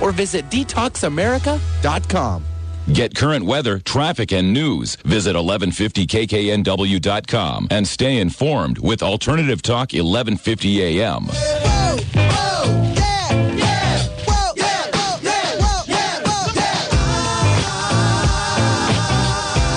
Or visit detox america dot com. Get current weather, traffic, and news. Visit eleven fifty K K N W dot com and stay informed with Alternative Talk eleven fifty A M. Whoa, whoa, yeah, yeah, whoa, yeah, whoa, yeah, whoa, yeah, whoa,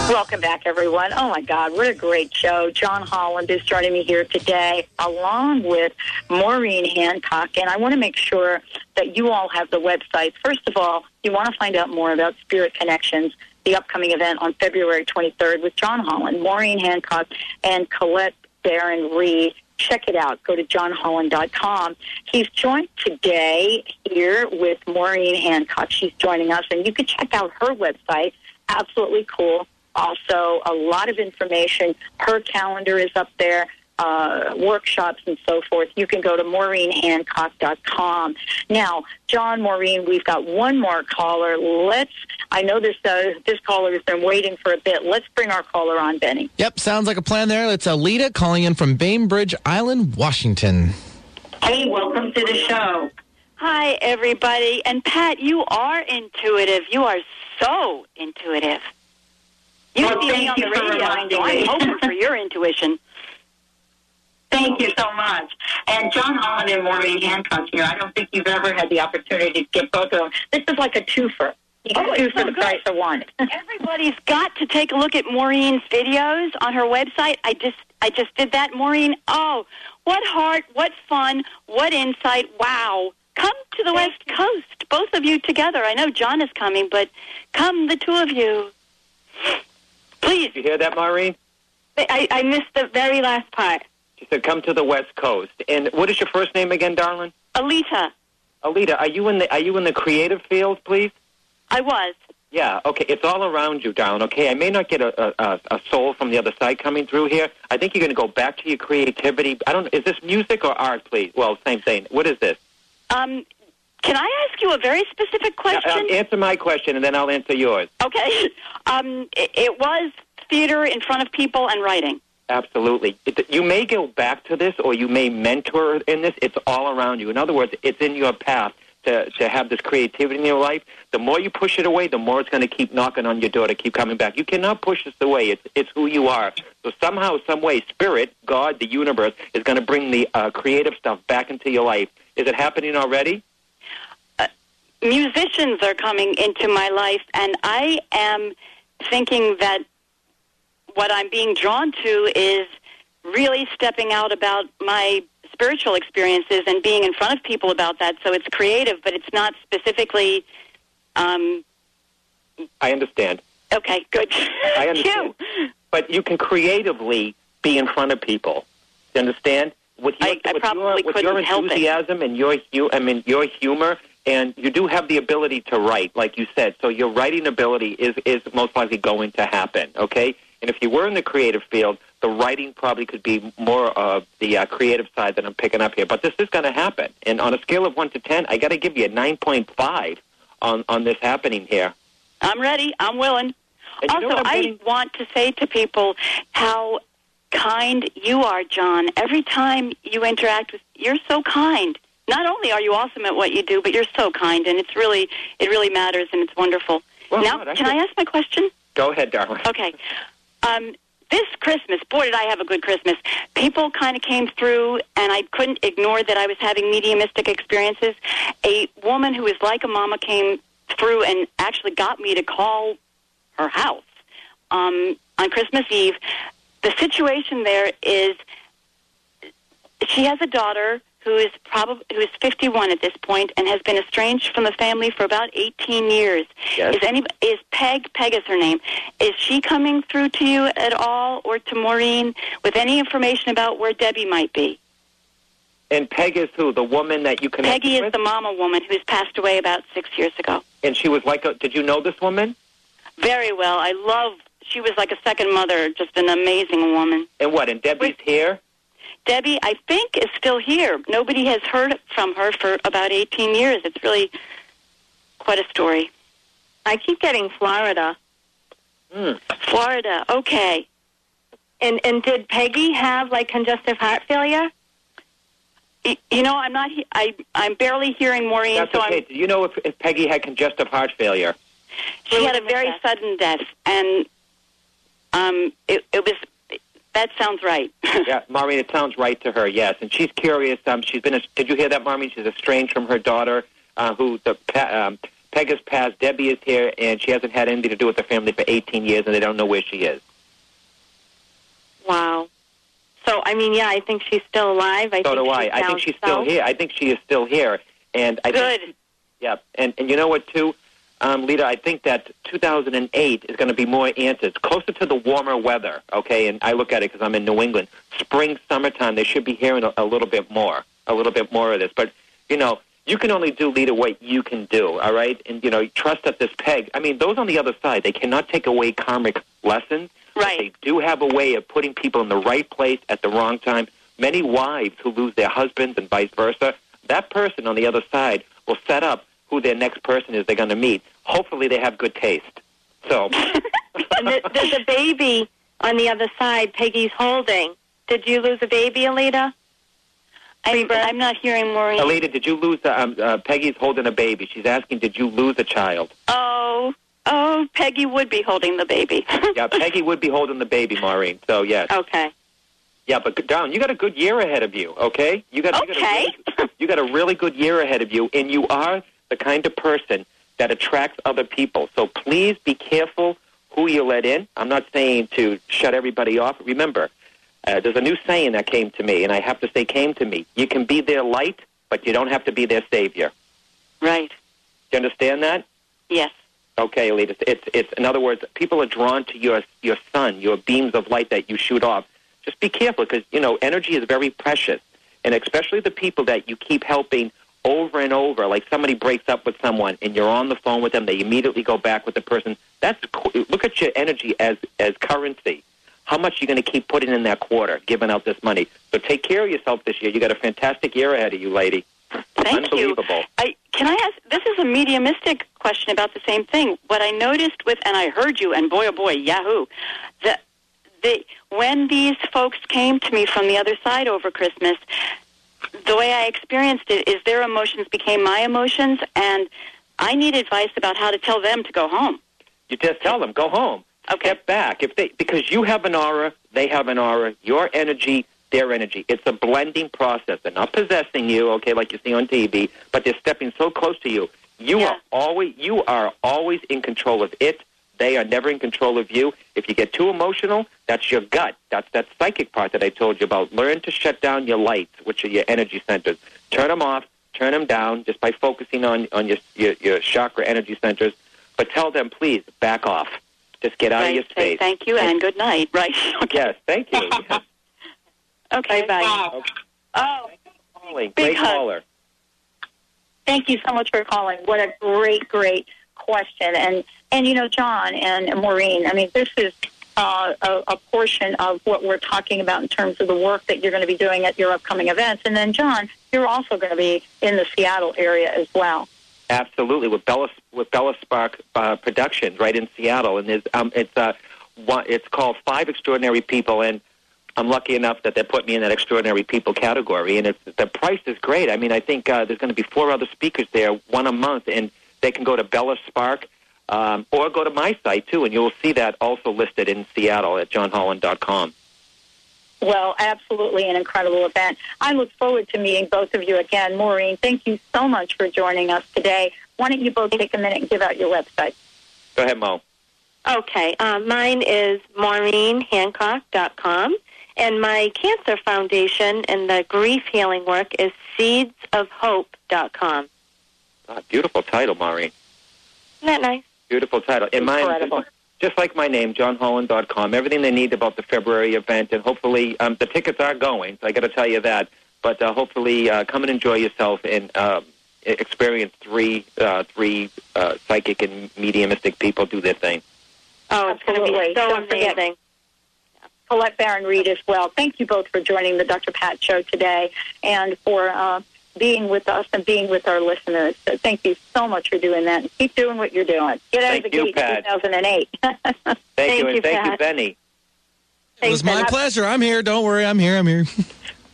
yeah. Welcome back, everyone. Oh, my God, what a great show. John Holland is joining me here today, along with Maureen Hancock, and I want to make sure that you all have the websites. First of all, you want to find out more about Spirit Connections, the upcoming event on February twenty-third with John Holland, Maureen Hancock, and Colette Baron-Reid. check it out. Go to John Holland dot com. He's joined today here with Maureen Hancock. She's joining us, and you can check out her website. Absolutely cool. Also, a lot of information. Her calendar is up there, uh, workshops and so forth. You can go to Maureen Hancock dot com. Now, John, Maureen, we've got one more caller. Let's, I know this uh, this caller has been waiting for a bit. Let's bring our caller on, Benny. Yep, sounds like a plan there. It's Alita calling in from Bainbridge Island, Washington. Hey, welcome to the show. Hi, everybody. And, Pat, you are intuitive. You are so intuitive. You well, thank on you the radio, for reminding so me. I'm hoping for your intuition. Thank you so much. And John Holland and Maureen Hancock here. I don't think you've ever had the opportunity to get both of them. This is like a twofer. You get oh, two for so the good. price of one. Everybody's got to take a look at Maureen's videos on her website. I just, I just did that, Maureen. Oh, what heart, what fun, what insight. Wow. Come to the West Coast, both of you together. I know John is coming, but come, the two of you. Please. Did you hear that, Maureen? I, I missed the very last part. She said, come to the West Coast. And what is your first name again, darling? Alita. Alita, are you in the, are you in the creative field, please? I was. Yeah, okay. It's all around you, darling, okay? I may not get a, a, a soul from the other side coming through here. I think you're going to go back to your creativity. I don't. Is this music or art, please? Well, same thing. What is this? Um... Can I ask you a very specific question? Uh, um, answer my question, and then I'll answer yours. Okay. Um, it, it was theater in front of people and writing. Absolutely. It, you may go back to this, or you may mentor in this. It's all around you. In other words, it's in your path to, to have this creativity in your life. The more you push it away, the more it's going to keep knocking on your door to keep coming back. You cannot push this away. It's, it's who you are. So somehow, some way, Spirit, God, the universe, is going to bring the uh, creative stuff back into your life. Is it happening already? Musicians are coming into my life, and I am thinking that what I'm being drawn to is really stepping out about my spiritual experiences and being in front of people about that. So it's creative, but it's not specifically... Um... I understand. Okay, good. I understand. you. But you can creatively be in front of people. You understand? With your, I, I with probably your, couldn't help it. With your enthusiasm and your, hu- I mean, your humor... And you do have the ability to write, like you said. So your writing ability is, is most likely going to happen, okay? And if you were in the creative field, the writing probably could be more of the uh, creative side that I'm picking up here. But this is going to happen. And on a scale of one to ten, I got to give you a nine point five on, on this happening here. I'm ready. I'm willing. And also, you know I getting? want to say to people how kind you are, John. Every time you interact with, you're so kind. Not only are you awesome at what you do, but you're so kind, and it's really it really matters, and it's wonderful. Well, now, God, I can should... I ask my question? Go ahead, darling. Okay. Um, this Christmas, boy, did I have a good Christmas. People kind of came through, and I couldn't ignore that I was having mediumistic experiences. A woman who is like a mama came through and actually got me to call her house um, on Christmas Eve. The situation there is she has a daughter who is probably who is fifty-one at this point and has been estranged from the family for about eighteen years. Yes. Is any is Peg? Peg is her name. Is she coming through to you at all, or to Maureen, with any information about where Debbie might be? And Peg is who? The woman that you connected Peggy with? Is the mama woman who's passed away about six years ago. And she was like a. Did you know this woman? Very well. I love. She was like a second mother. Just an amazing woman. And what? And Debbie's We're, here. Debbie, I think, is still here. Nobody has heard from her for about eighteen years. It's really quite a story. I keep getting Florida. Mm. Florida, okay. And and did Peggy have, like, congestive heart failure? You know, I'm not. I I'm barely hearing Maureen. That's so okay. I'm, Do you know if, if Peggy had congestive heart failure? She really had a very sudden death, and um, it it was. That sounds right. Yeah, Maureen, it sounds right to her, yes. And she's curious. Um, she's been. A, did you hear that, Maureen? She's estranged from her daughter, uh, who the um, Peg has passed. Debbie is here, and she hasn't had anything to do with the family for eighteen years, and they don't know where she is. Wow. So, I mean, yeah, I think she's still alive. I so think do I. I think she's still south. here. I think she is still here. And I Good. Think, yeah, and, and you know what, too? um, Lita, I think that two thousand eight is going to be more answers, closer to the warmer weather, okay? And I look at it because I'm in New England. Spring, summertime, they should be hearing a, a little bit more, a little bit more of this. But, you know, you can only do, Lita, what you can do, all right? And, you know, trust that this peg, I mean, those on the other side, they cannot take away karmic lessons. Right. They do have a way of putting people in the right place at the wrong time. Many wives who lose their husbands and vice versa, that person on the other side will set up who their next person is they're going to meet. Hopefully they have good taste. So the, the, the baby on the other side, Peggy's holding. Did you lose a baby, Alita? I'm, I'm not hearing Maureen. Alita, did you lose a, um, uh, Peggy's holding a baby. She's asking, did you lose a child? Oh, oh, Peggy would be holding the baby. Yeah, Peggy would be holding the baby, Maureen. So, yes. Okay. Yeah, but Don, you got a good year ahead of you, okay? You got, okay. You got, a really, you got a really good year ahead of you, and you are the kind of person that attracts other people. So please be careful who you let in. I'm not saying to shut everybody off. Remember, uh, there's a new saying that came to me, and I have to say came to me. You can be their light, but you don't have to be their savior. Right. Do you understand that? Yes. Okay, Alita. It's, it's, in other words, people are drawn to your, your sun, your beams of light that you shoot off. Just be careful because, you know, energy is very precious, and especially the people that you keep helping over and over, like somebody breaks up with someone and you're on the phone with them, they immediately go back with the person. That's look at your energy as, as currency. How much you're going to keep putting in that quarter, giving out this money. So take care of yourself this year. You got a fantastic year ahead of you, lady. Thank Unbelievable. You. I, can I ask, this is a mediumistic question about the same thing. What I noticed with, and I heard you, and boy, oh boy, yahoo, that when these folks came to me from the other side over Christmas, the way I experienced it is their emotions became my emotions, and I need advice about how to tell them to go home. You just tell them, go home. Okay. Step back. If they, because you have an aura, they have an aura, your energy, their energy. It's a blending process. They're not possessing you, okay, like you see on T V, but they're stepping so close to you. You yeah. are always, you are always in control of it. They are never in control of you. If you get too emotional, that's your gut. That's that psychic part that I told you about. Learn to shut down your lights, which are your energy centers. Turn them off, turn them down, just by focusing on, on your, your your chakra energy centers. But tell them, please, back off. Just get out right, of your space. Thank you, and good night. Right. Okay. Yes, thank you. Yes. Okay, bye. Wow. Okay. Oh, great big caller. Thank you so much for calling. What a great, great question. And, and you know, John and Maureen, I mean, this is uh, a, a portion of what we're talking about in terms of the work that you're going to be doing at your upcoming events. And then, John, you're also going to be in the Seattle area as well. Absolutely, with Bella with Bella Spark uh, Productions right in Seattle. And um, it's uh, one, it's called Five Extraordinary People, and I'm lucky enough that they put me in that extraordinary people category. And it's, the price is great. I mean, I think uh, there's going to be four other speakers there, one a month, and they can go to Bella Spark um, or go to my site, too, and you'll see that also listed in Seattle at John Holland dot com. Well, absolutely an incredible event. I look forward to meeting both of you again. Maureen, thank you so much for joining us today. Why don't you both take a minute and give out your website? Go ahead, Mo. Okay. Uh, mine is Maureen Hancock dot com, and my Cancer Foundation and the grief healing work is Seeds of Hope dot com. Ah, beautiful title, Maureen. Isn't that nice? Beautiful title. And mine, just like my name, John Holland dot com, everything they need about the February event, and hopefully um, the tickets are going, so I got to tell you that. But uh, hopefully uh, come and enjoy yourself and uh, experience three uh, three uh, psychic and mediumistic people do their thing. Oh, it's going to be so Don't amazing. Forget. Colette Baron-Reid as well. Thank you both for joining the Doctor Pat Show today and for... Uh, being with us and being with our listeners. So thank you so much for doing that. And keep doing what you're doing. Get out thank of the you, gate in two thousand eight. thank, thank you, and you, thank Pat. you, Benny. Thanks, it was my Pat. pleasure. I'm here. Don't worry. I'm here. I'm here.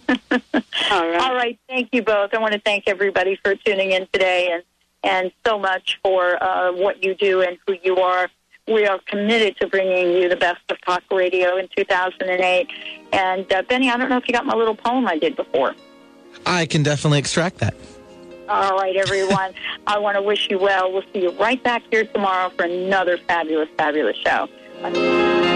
All right. All right. Thank you both. I want to thank everybody for tuning in today and, and so much for uh, what you do and who you are. We are committed to bringing you the best of talk radio in two thousand eight. And, uh, Benny, I don't know if you got my little poem I did before. I can definitely extract that. All right, everyone. I want to wish you well. We'll see you right back here tomorrow for another fabulous, fabulous show. Bye.